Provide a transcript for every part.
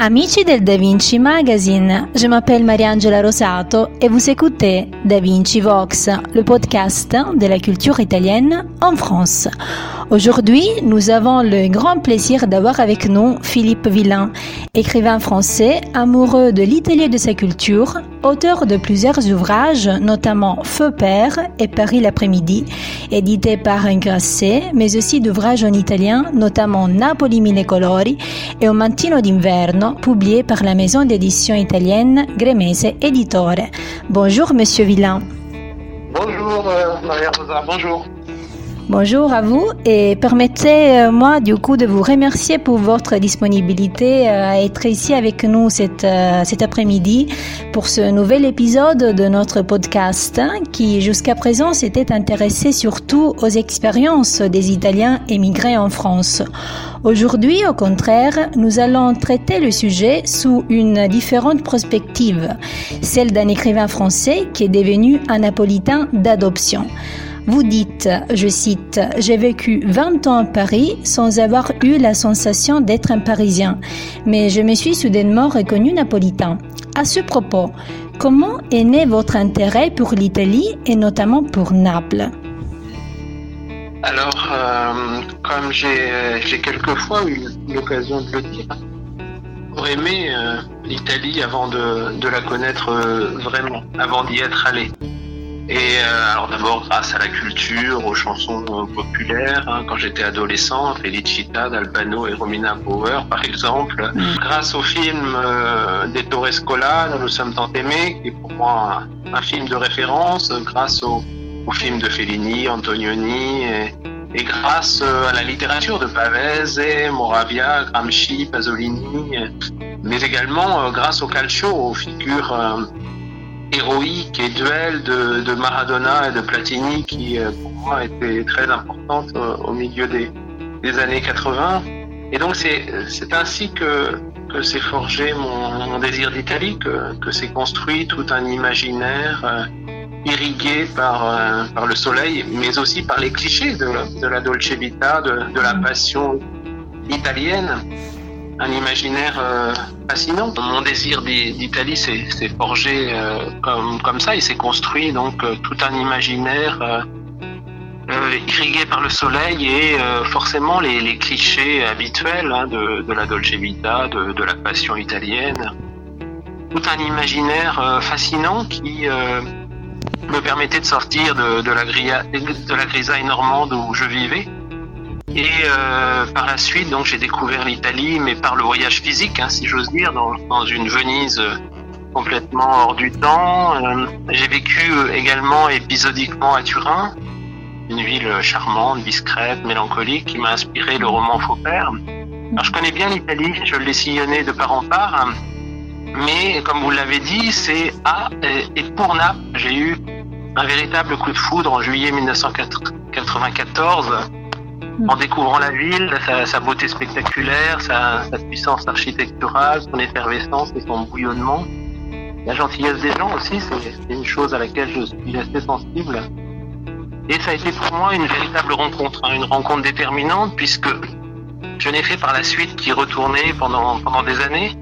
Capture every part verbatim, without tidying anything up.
Amici del Da Vinci Magazine, je m'appelle Mariangela Rosato et vous écoutez Da Vinci Vox, le podcast de la culture italienne en France. Aujourd'hui, nous avons le grand plaisir d'avoir avec nous Philippe Villain, écrivain français, amoureux de l'Italie et de sa culture, auteur de plusieurs ouvrages, notamment Feu Père et Paris l'après-midi, édité par Grasset, mais aussi d'ouvrages en italien, notamment Napoli mille colori et Un mattino d'inverno, publié par la maison d'édition italienne Gremese Editore. Bonjour Monsieur Villain. Bonjour euh, Maria Rosa, bonjour. Bonjour à vous et permettez-moi du coup de vous remercier pour votre disponibilité à être ici avec nous cet, cet après-midi pour ce nouvel épisode de notre podcast qui jusqu'à présent s'était intéressé surtout aux expériences des Italiens émigrés en France. Aujourd'hui, au contraire, nous allons traiter le sujet sous une différente perspective, celle d'un écrivain français qui est devenu un napolitain d'adoption. Vous dites, je cite, « J'ai vécu vingt ans à Paris sans avoir eu la sensation d'être un Parisien, mais je me suis soudainement reconnu napolitain. » À ce propos, comment est né votre intérêt pour l'Italie et notamment pour Naples ? Alors, euh, comme j'ai, j'ai quelquefois eu l'occasion de le dire, j'aurais aimé euh, l'Italie avant de, de la connaître euh, vraiment, avant d'y être allé. Et euh, alors d'abord grâce à la culture, aux chansons euh, populaires, hein, quand j'étais adolescent, Felicita, d'Albano et Romina Power par exemple, mmh. grâce au film euh, d'Ettore Scola, Nous sommes tant aimés, qui est pour moi un, un film de référence, grâce au, au film de Fellini, Antonioni, et, et grâce euh, à la littérature de Pavese, Moravia, Gramsci, Pasolini, mais également euh, grâce au calcio, aux figures... Euh, héroïque et duel de, de Maradona et de Platini qui pour moi étaient très importantes au milieu des, des années quatre-vingts. Et donc c'est, c'est ainsi que, que s'est forgé mon, mon désir d'Italie, que, que s'est construit tout un imaginaire euh, irrigué par, euh, par le soleil, mais aussi par les clichés de, de la dolce vita, de, de la passion italienne. Un imaginaire euh, fascinant. Mon désir d'Italie s'est, s'est forgé euh, comme, comme ça, il s'est construit donc euh, tout un imaginaire euh, euh, irrigué par le soleil et euh, forcément les, les clichés habituels hein, de, de la dolce vita, de, de la passion italienne. Tout un imaginaire euh, fascinant qui euh, me permettait de sortir de, de, la, grilla, de la grisaille normande où je vivais. Et euh, par la suite, donc, j'ai découvert l'Italie, mais par le voyage physique, hein, si j'ose dire, dans, dans une Venise complètement hors du temps. Euh, j'ai vécu également épisodiquement à Turin, une ville charmante, discrète, mélancolique, qui m'a inspiré le roman Feu Père. Alors, je connais bien l'Italie, je l'ai sillonnée de part en part, hein, mais comme vous l'avez dit, c'est à et pour Naples. J'ai eu un véritable coup de foudre en juillet dix-neuf cent quatre-vingt-quatorze. En découvrant la ville, sa, sa beauté spectaculaire, sa, sa puissance architecturale, son effervescence et son bouillonnement. La gentillesse des gens aussi, c'est, c'est une chose à laquelle je suis assez sensible. Et ça a été pour moi une véritable rencontre, hein, une rencontre déterminante, puisque je n'ai fait par la suite qu'y retourner pendant, pendant des années,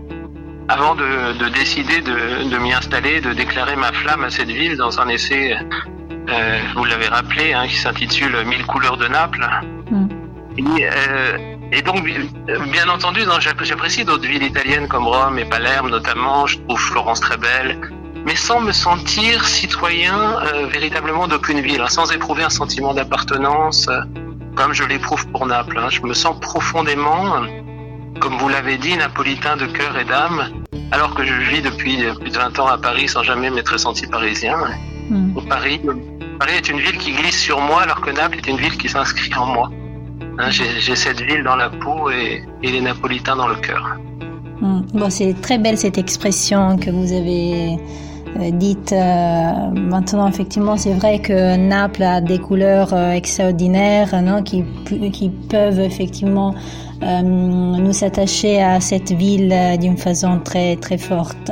avant de, de décider de, de m'y installer, de déclarer ma flamme à cette ville dans un essai... Euh, vous l'avez rappelé, hein, qui s'intitule « Mille couleurs de Naples mm. ». Et, euh, et donc, bien entendu, non, j'apprécie d'autres villes italiennes comme Rome et Palerme notamment, je trouve Florence très belle, mais sans me sentir citoyen euh, véritablement d'aucune ville, hein, sans éprouver un sentiment d'appartenance euh, comme je l'éprouve pour Naples. Hein. Je me sens profondément, comme vous l'avez dit, napolitain de cœur et d'âme, alors que je vis depuis plus de vingt ans à Paris sans jamais m'être ressenti parisien. Hein. Mmh. Paris, Paris est une ville qui glisse sur moi, alors que Naples est une ville qui s'inscrit en moi. Hein, j'ai, j'ai cette ville dans la peau et, et les Napolitains dans le cœur. Mmh. Bon, c'est très belle cette expression que vous avez euh, dite. Euh, maintenant, effectivement, c'est vrai que Naples a des couleurs euh, extraordinaires, non, qui, qui peuvent effectivement euh, nous attacher à cette ville d'une façon très très forte.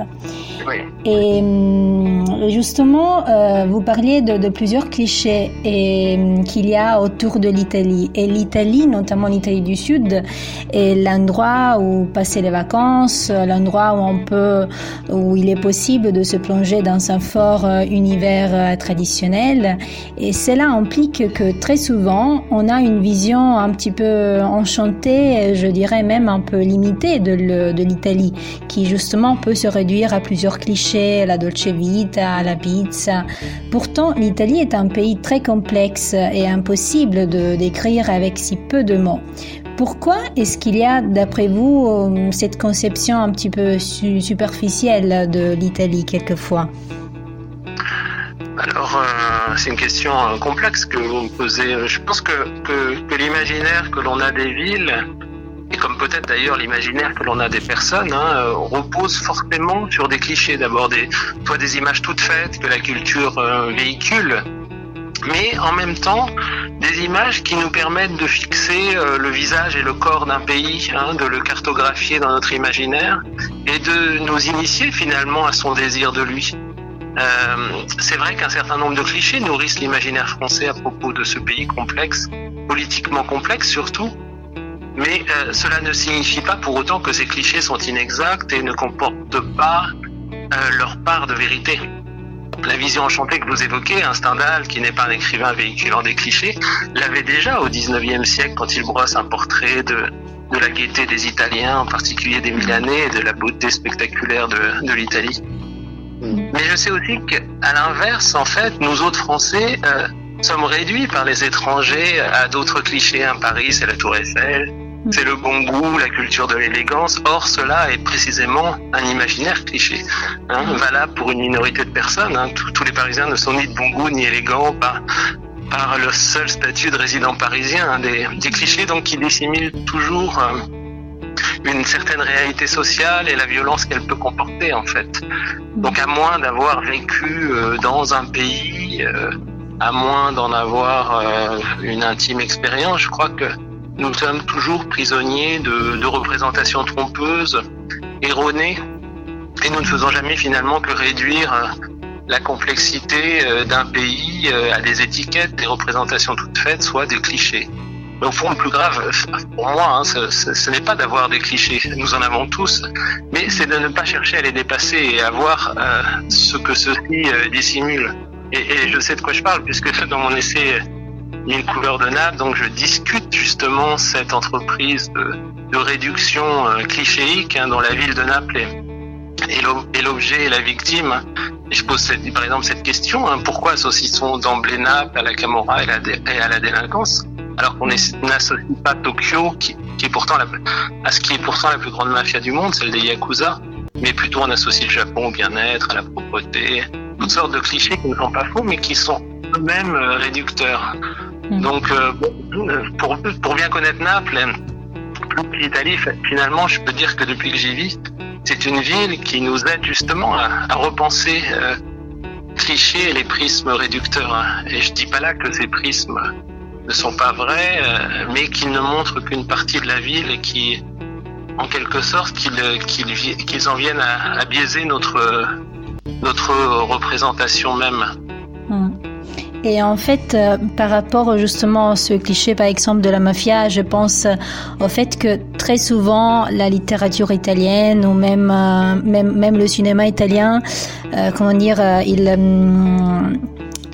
Oui. Et justement, euh, vous parliez de, de plusieurs clichés et, qu'il y a autour de l'Italie. Et l'Italie, notamment l'Italie du Sud, est l'endroit où passer les vacances, l'endroit où on peut, où il est possible de se plonger dans un fort univers traditionnel. Et cela implique que très souvent, on a une vision un petit peu enchantée, je dirais même un peu limitée de, le, de l'Italie, qui justement peut se réduire à plusieurs clichés, la dolce vita, la pizza. Pourtant, l'Italie est un pays très complexe et impossible de décrire avec si peu de mots. Pourquoi est-ce qu'il y a, d'après vous, cette conception un petit peu su- superficielle de l'Italie, quelquefois ? Alors, euh, c'est une question complexe que vous me posez. Je pense que, que, que l'imaginaire que l'on a des villes, et comme peut-être d'ailleurs l'imaginaire que l'on a des personnes, hein, repose fortement sur des clichés, d'abord des, soit des images toutes faites que la culture euh, véhicule, mais en même temps des images qui nous permettent de fixer euh, le visage et le corps d'un pays, hein, de le cartographier dans notre imaginaire et de nous initier finalement à son désir de lui. Euh, c'est vrai qu'un certain nombre de clichés nourrissent l'imaginaire français à propos de ce pays complexe, politiquement complexe surtout, mais euh, cela ne signifie pas pour autant que ces clichés sont inexacts et ne comportent pas euh, leur part de vérité. La vision enchantée que vous évoquez, hein, Stendhal, qui n'est pas un écrivain véhiculant des clichés, l'avait déjà au dix-neuvième siècle quand il brosse un portrait de, de la gaieté des Italiens, en particulier des Milanais, et de la beauté spectaculaire de, de l'Italie. Mais je sais aussi qu'à l'inverse, en fait, nous autres Français euh, sommes réduits par les étrangers à d'autres clichés. Hein. Paris, c'est la Tour Eiffel, c'est le bon goût, la culture de l'élégance. Or, cela est précisément un imaginaire cliché, hein, valable pour une minorité de personnes. Hein. Tous, tous les Parisiens ne sont ni de bon goût ni élégants par, par leur seul statut de résident parisien. Hein. Des, des clichés donc qui dissimulent toujours euh, une certaine réalité sociale et la violence qu'elle peut comporter, en fait. Donc à moins d'avoir vécu euh, dans un pays, euh, à moins d'en avoir euh, une intime expérience, je crois que nous sommes toujours prisonniers de, de représentations trompeuses, erronées, et nous ne faisons jamais finalement que réduire euh, la complexité euh, d'un pays euh, à des étiquettes, des représentations toutes faites, soit des clichés. Au fond, le plus grave, pour moi, hein, ce, ce, ce n'est pas d'avoir des clichés, nous en avons tous, mais c'est de ne pas chercher à les dépasser et à voir euh, ce que ceux-ci euh, dissimulent. Et, et je sais de quoi je parle, puisque dans mon essai « Mille couleurs de nappe », donc je discute justement cette entreprise de, de réduction euh, clichéique, hein, dont la ville de Naples est, est, l'o- est l'objet et la victime. Et je pose cette, par exemple cette question, hein, pourquoi associe-t-on d'emblée Naples à la Camorra et, la dé- et à la délinquance ? Alors qu'on n'associe pas Tokyo, qui, qui est pourtant la, à ce qui est pourtant la plus grande mafia du monde, celle des Yakuza, mais plutôt on associe le Japon au bien-être, à la propreté, toutes sortes de clichés qui ne sont pas faux, mais qui sont eux-mêmes réducteurs. Mmh. Donc, euh, pour, pour bien connaître Naples, plus que l'Italie, finalement, je peux dire que depuis que j'y vis, c'est une ville qui nous aide justement à, à repenser euh, clichés et les prismes réducteurs. Et je dis pas là que ces prismes ne sont pas vrais, mais qui ne montrent qu'une partie de la ville et qui, en quelque sorte, qu'ils, qu'ils, qu'ils en viennent à, à biaiser notre, notre représentation même. Mmh. Et en fait, euh, par rapport justement à ce cliché, par exemple, de la mafia, je pense euh, au fait que très souvent, la littérature italienne ou même, euh, même, même le cinéma italien, euh, comment dire, euh, il... Euh,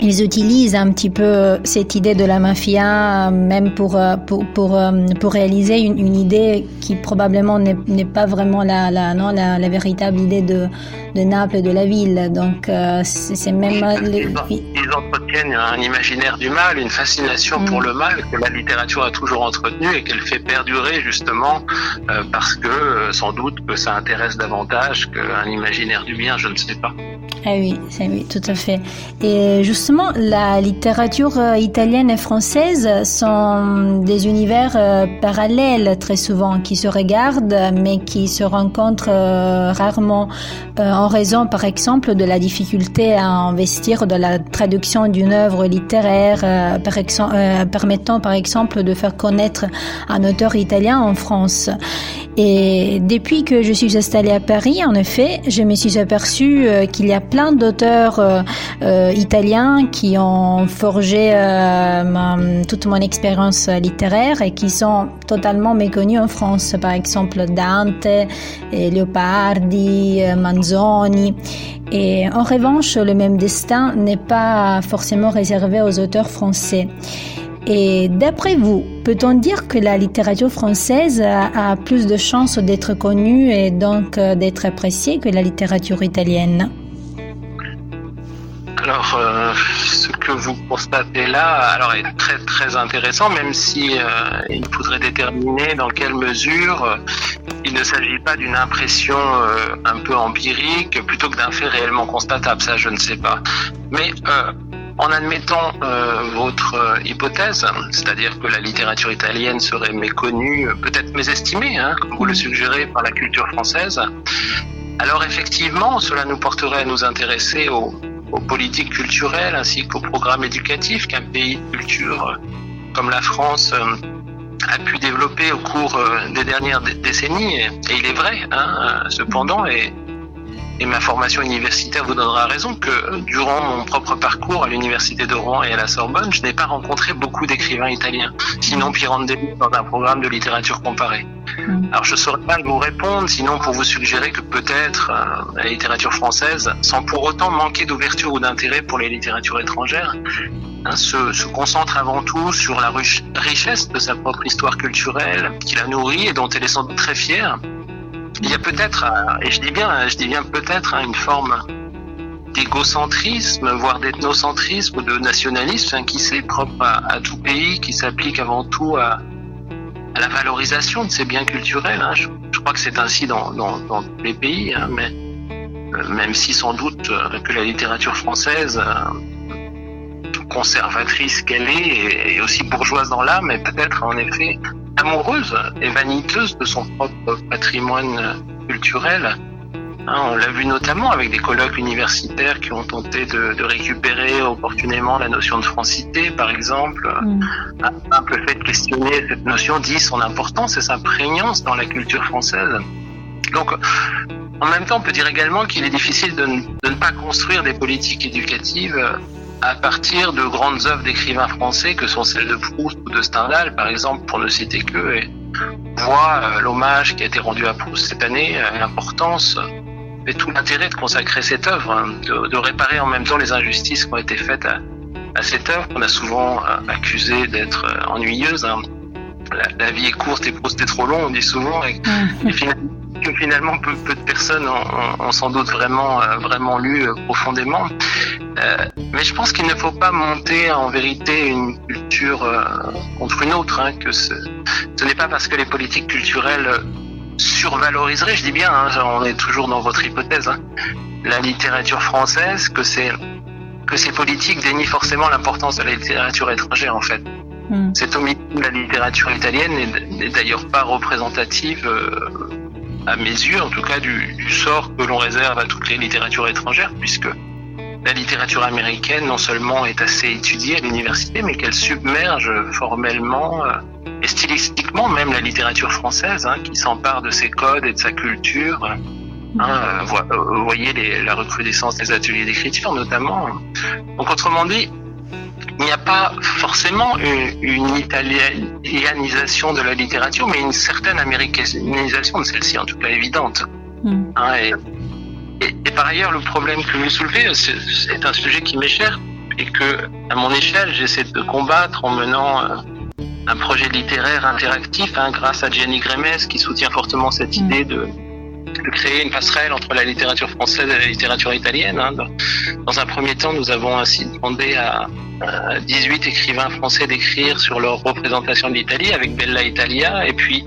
Ils utilisent un petit peu cette idée de la mafia, même pour pour pour, pour réaliser une, une idée qui probablement n'est, n'est pas vraiment la la non la, la véritable idée de de Naples et de la ville. Donc c'est, c'est même ils, le... ils entretiennent un imaginaire du mal, une fascination mmh. pour le mal que la littérature a toujours entretenu et qu'elle fait perdurer justement euh, parce que sans doute que ça intéresse davantage qu'un imaginaire du bien, je ne sais pas. Ah oui, c'est, oui, tout à fait. Et justement, Justement, la littérature italienne et française sont des univers parallèles très souvent, qui se regardent mais qui se rencontrent rarement en raison, par exemple, de la difficulté à investir dans la traduction d'une œuvre littéraire par exemple, permettant, par exemple, de faire connaître un auteur italien en France. Et depuis que je suis installée à Paris, en effet, je me suis aperçue qu'il y a plein d'auteurs euh, italiens qui ont forgé euh, ma, toute mon expérience littéraire et qui sont totalement méconnus en France. Par exemple, Dante, Leopardi, Manzoni. Et en revanche, le même destin n'est pas forcément réservé aux auteurs français. Et d'après vous, peut-on dire que la littérature française a, a plus de chances d'être connue et donc d'être appréciée que la littérature italienne ? Alors, euh, ce que vous constatez là, alors, est très très intéressant, même si euh, il faudrait déterminer dans quelle mesure euh, il ne s'agit pas d'une impression euh, un peu empirique plutôt que d'un fait réellement constatable. Ça, je ne sais pas. Mais euh, en admettant euh, votre euh, hypothèse, c'est-à-dire que la littérature italienne serait méconnue, peut-être mésestimée, hein, comme vous le suggérez, par la culture française, alors effectivement, cela nous porterait à nous intéresser aux, aux politiques culturelles ainsi qu'aux programmes éducatifs qu'un pays de culture euh, comme la France euh, a pu développer au cours euh, des dernières d- décennies. Et, et il est vrai, hein, cependant, et Et ma formation universitaire vous donnera raison que durant mon propre parcours à l'université de Rouen et à la Sorbonne, je n'ai pas rencontré beaucoup d'écrivains italiens, sinon Pirandello dans un programme de littérature comparée. Alors je ne saurais pas vous répondre, sinon pour vous suggérer que peut-être euh, la littérature française, sans pour autant manquer d'ouverture ou d'intérêt pour les littératures étrangères, hein, se, se concentre avant tout sur la richesse de sa propre histoire culturelle qui la nourrit et dont elle est sans doute très fière. Il y a peut-être, et je dis bien, je dis bien peut-être, une forme d'égocentrisme, voire d'ethnocentrisme ou de nationalisme qui s'est propre à, à tout pays, qui s'applique avant tout à, à la valorisation de ses biens culturels. Je, je crois que c'est ainsi dans, dans, dans tous les pays, mais même si sans doute que la littérature française, conservatrice qu'elle est, et aussi bourgeoise dans l'âme, est peut-être en effet amoureuse et vaniteuse de son propre patrimoine culturel. Hein, on l'a vu notamment avec des colloques universitaires qui ont tenté de, de récupérer opportunément la notion de francité, par exemple, mmh. un, un peu fait de questionner cette notion, dit son importance et sa prégnance dans la culture française. Donc, en même temps, on peut dire également qu'il est difficile de, n- de ne pas construire des politiques éducatives à partir de grandes œuvres d'écrivains français que sont celles de Proust ou de Stendhal, par exemple, pour ne citer qu'eux, et on voit euh, l'hommage qui a été rendu à Proust cette année, euh, l'importance et tout l'intérêt de consacrer cette œuvre, hein, de, de réparer en même temps les injustices qui ont été faites à, à cette œuvre, qu'on a souvent euh, accusée d'être euh, ennuyeuse. Hein. La, la vie est courte et Proust est trop long, on dit souvent, et, et finalement, que finalement peu, peu de personnes ont, ont sans doute vraiment, euh, vraiment lu euh, profondément. Euh, mais je pense qu'il ne faut pas monter en vérité une culture euh, contre une autre, hein, que ce, ce n'est pas parce que les politiques culturelles survaloriseraient, je dis bien, hein, on est toujours dans votre hypothèse, hein, la littérature française, que, c'est, que ces politiques dénient forcément l'importance de la littérature étrangère en fait. Mm. Cette omission de la littérature italienne n'est, n'est d'ailleurs pas représentative euh, à mes yeux, en tout cas du, du sort que l'on réserve à toutes les littératures étrangères, puisque la littérature américaine non seulement est assez étudiée à l'université, mais qu'elle submerge formellement euh, et stylistiquement même la littérature française, hein, qui s'empare de ses codes et de sa culture. Hein, euh, vo- euh, voyez les, la recrudescence des ateliers d'écriture notamment. Donc autrement dit, il n'y a pas forcément une, une italianisation de la littérature, mais une certaine américanisation de celle-ci, en tout cas évidente. Mm. Hein, et, Et, et par ailleurs, le problème que vous soulevez, c'est, c'est un sujet qui m'est cher et que, à mon échelle, j'essaie de combattre en menant euh, un projet littéraire interactif, hein, grâce à Jenny Gremese, qui soutient fortement cette mmh. idée de, de créer une passerelle entre la littérature française et la littérature italienne. Hein. Dans, dans un premier temps, nous avons ainsi demandé à, à dix-huit écrivains français d'écrire sur leur représentation de l'Italie avec Bella Italia, et puis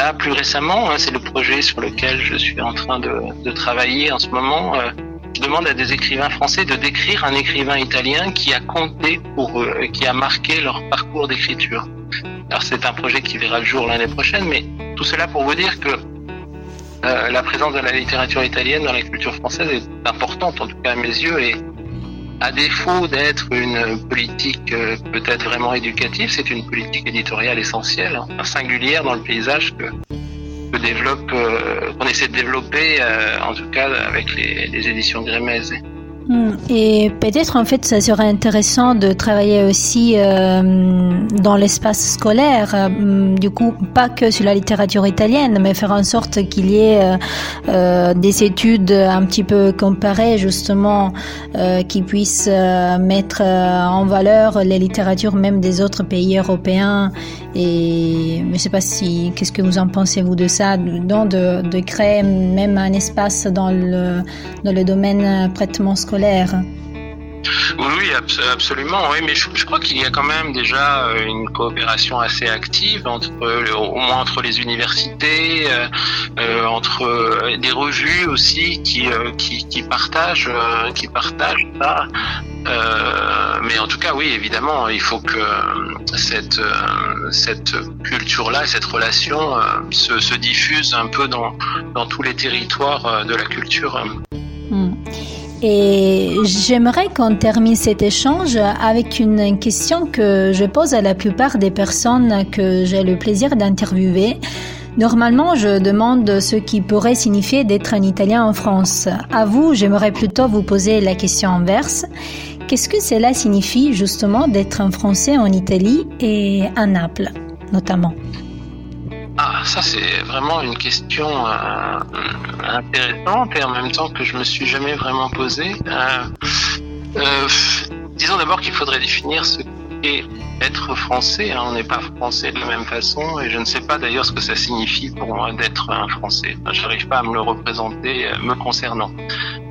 là, plus récemment, hein, c'est le projet sur lequel je suis en train de, de travailler en ce moment, euh, demande à des écrivains français de décrire un écrivain italien qui a compté pour eux, qui a marqué leur parcours d'écriture. Alors c'est un projet qui verra le jour l'année prochaine, mais tout cela pour vous dire que euh, la présence de la littérature italienne dans la culture française est importante, en tout cas à mes yeux, et à défaut d'être une politique euh, peut-être vraiment éducative, c'est une politique éditoriale essentielle, hein, singulière dans le paysage que, que développe, euh, qu'on essaie de développer, euh, en tout cas avec les, les éditions Gremese. Et peut-être en fait ça serait intéressant de travailler aussi euh, dans l'espace scolaire, du coup pas que sur la littérature italienne, mais faire en sorte qu'il y ait euh, des études un petit peu comparées justement euh, qui puissent euh, mettre en valeur les littératures même des autres pays européens. Et je ne sais pas si, qu'est-ce que vous en pensez vous de ça, donc de, de créer même un espace dans le, dans le domaine prêtement scolaire. Oui, absolument. Oui, mais je, je crois qu'il y a quand même déjà une coopération assez active entre, au moins entre les universités, euh, entre des revues aussi qui qui, qui partagent, qui partagent ça. Euh, mais en tout cas, oui, évidemment, il faut que cette cette culture-là, cette relation, se, se diffuse un peu dans dans tous les territoires de la culture. Mm. Et j'aimerais qu'on termine cet échange avec une question que je pose à la plupart des personnes que j'ai le plaisir d'interviewer. Normalement, je demande ce qui pourrait signifier d'être un Italien en France. À vous, j'aimerais plutôt vous poser la question inverse. Qu'est-ce que cela signifie justement d'être un Français en Italie et à Naples, notamment ? Ah, ça c'est vraiment une question euh, intéressante et en même temps que je me suis jamais vraiment posée. Euh, euh, disons d'abord qu'il faudrait définir ce qu'est être français. Hein. On n'est pas français de la même façon et je ne sais pas d'ailleurs ce que ça signifie pour moi d'être un français. Enfin, je n'arrive pas à me le représenter euh, me concernant.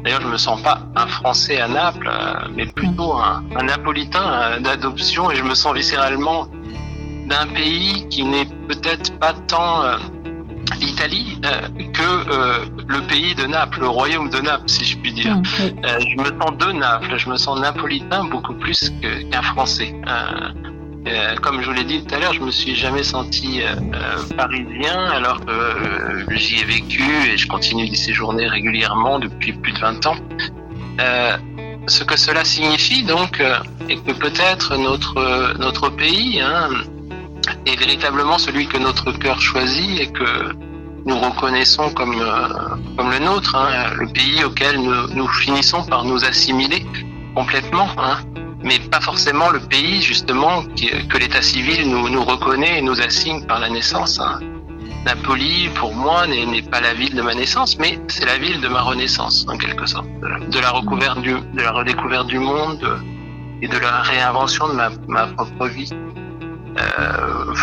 D'ailleurs, je me sens pas un français à Naples, euh, mais plutôt un, un napolitain euh, d'adoption et je me sens viscéralement d'un pays qui n'est peut-être pas tant euh, l'Italie euh, que euh, le pays de Naples, le royaume de Naples, si je puis dire. Okay. Euh, je me sens de Naples, je me sens napolitain beaucoup plus que, qu'un Français. Euh, euh, comme je vous l'ai dit tout à l'heure, je me suis jamais senti euh, parisien, alors que euh, j'y ai vécu et je continue d'y séjourner régulièrement depuis plus de vingt ans. Euh, ce que cela signifie donc, euh, et que peut-être notre, euh, notre pays... Hein, est véritablement celui que notre cœur choisit et que nous reconnaissons comme, euh, comme le nôtre, hein, le pays auquel nous, nous finissons par nous assimiler complètement, hein, mais pas forcément le pays justement qui, que l'état civil nous, nous reconnaît et nous assigne par la naissance. Hein. Napoli, pour moi, n'est, n'est pas la ville de ma naissance, mais c'est la ville de ma renaissance, en quelque sorte, de la, de la, recouverte du, de la redécouverte du monde et de la réinvention de ma, ma propre vie. Euh,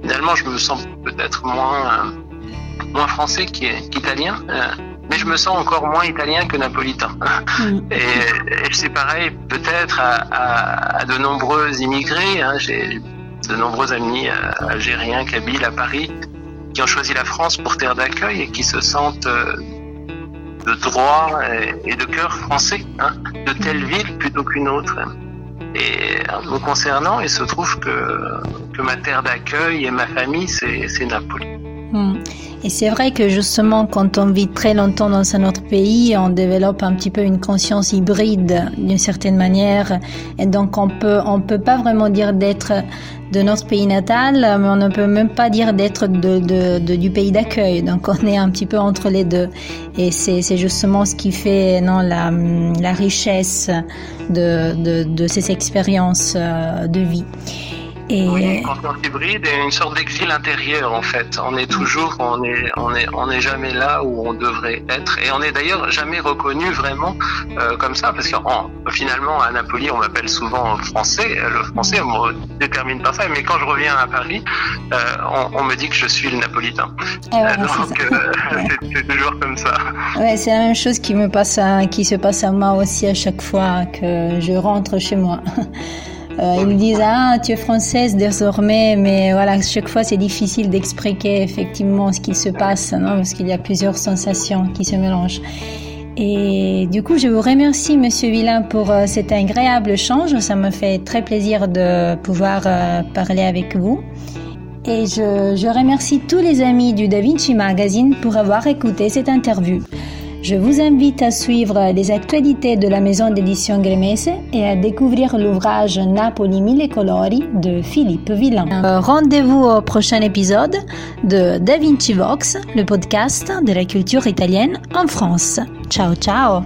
finalement, je me sens peut-être moins, euh, moins français qu'italien, euh, mais je me sens encore moins italien que napolitain. Et, et c'est pareil peut-être à, à, à de nombreux immigrés. Hein, j'ai de nombreux amis euh, algériens, kabyles à Paris, qui ont choisi la France pour terre d'accueil et qui se sentent euh, de droit et, et de cœur français, hein, de telle ville plutôt qu'une autre. Et me concernant, il se trouve que, que ma terre d'accueil et ma famille, c'est, c'est Naples. Mmh. Et c'est vrai que justement, quand on vit très longtemps dans un autre pays, on développe un petit peu une conscience hybride d'une certaine manière. Et donc, on peut, on peut pas vraiment dire d'être de notre pays natal, mais on ne peut même pas dire d'être de, de, de, du pays d'accueil. Donc, on est un petit peu entre les deux. Et c'est, c'est justement ce qui fait, non, la, la richesse de, de, de ces expériences de vie. Et... Oui, une conscience hybride et une sorte d'exil intérieur en fait. On est toujours, on est, on est, on est jamais là où on devrait être. Et on est d'ailleurs jamais reconnu vraiment euh, comme ça, parce que en, finalement à Napoli on m'appelle souvent français. Le français on me détermine par ça. Mais quand je reviens à Paris, euh, on, on me dit que je suis le napolitain. Eh ouais, euh, donc c'est, euh, c'est, c'est toujours comme ça. Ouais, c'est la même chose qui me passe, à, qui se passe à moi aussi à chaque fois que je rentre chez moi. Euh, ils me disent « Ah, tu es française désormais », mais voilà, chaque fois c'est difficile d'expliquer effectivement ce qui se passe, non, parce qu'il y a plusieurs sensations qui se mélangent. Et du coup, je vous remercie, Monsieur Villain, pour euh, cet agréable échange. Ça me fait très plaisir de pouvoir euh, parler avec vous. Et je, je remercie tous les amis du Da Vinci Magazine pour avoir écouté cette interview. Je vous invite à suivre les actualités de la maison d'édition Gremese et à découvrir l'ouvrage Napoli mille colori de Philippe Villain. Euh, rendez-vous au prochain épisode de Da Vinci Vox, le podcast de la culture italienne en France. Ciao ciao!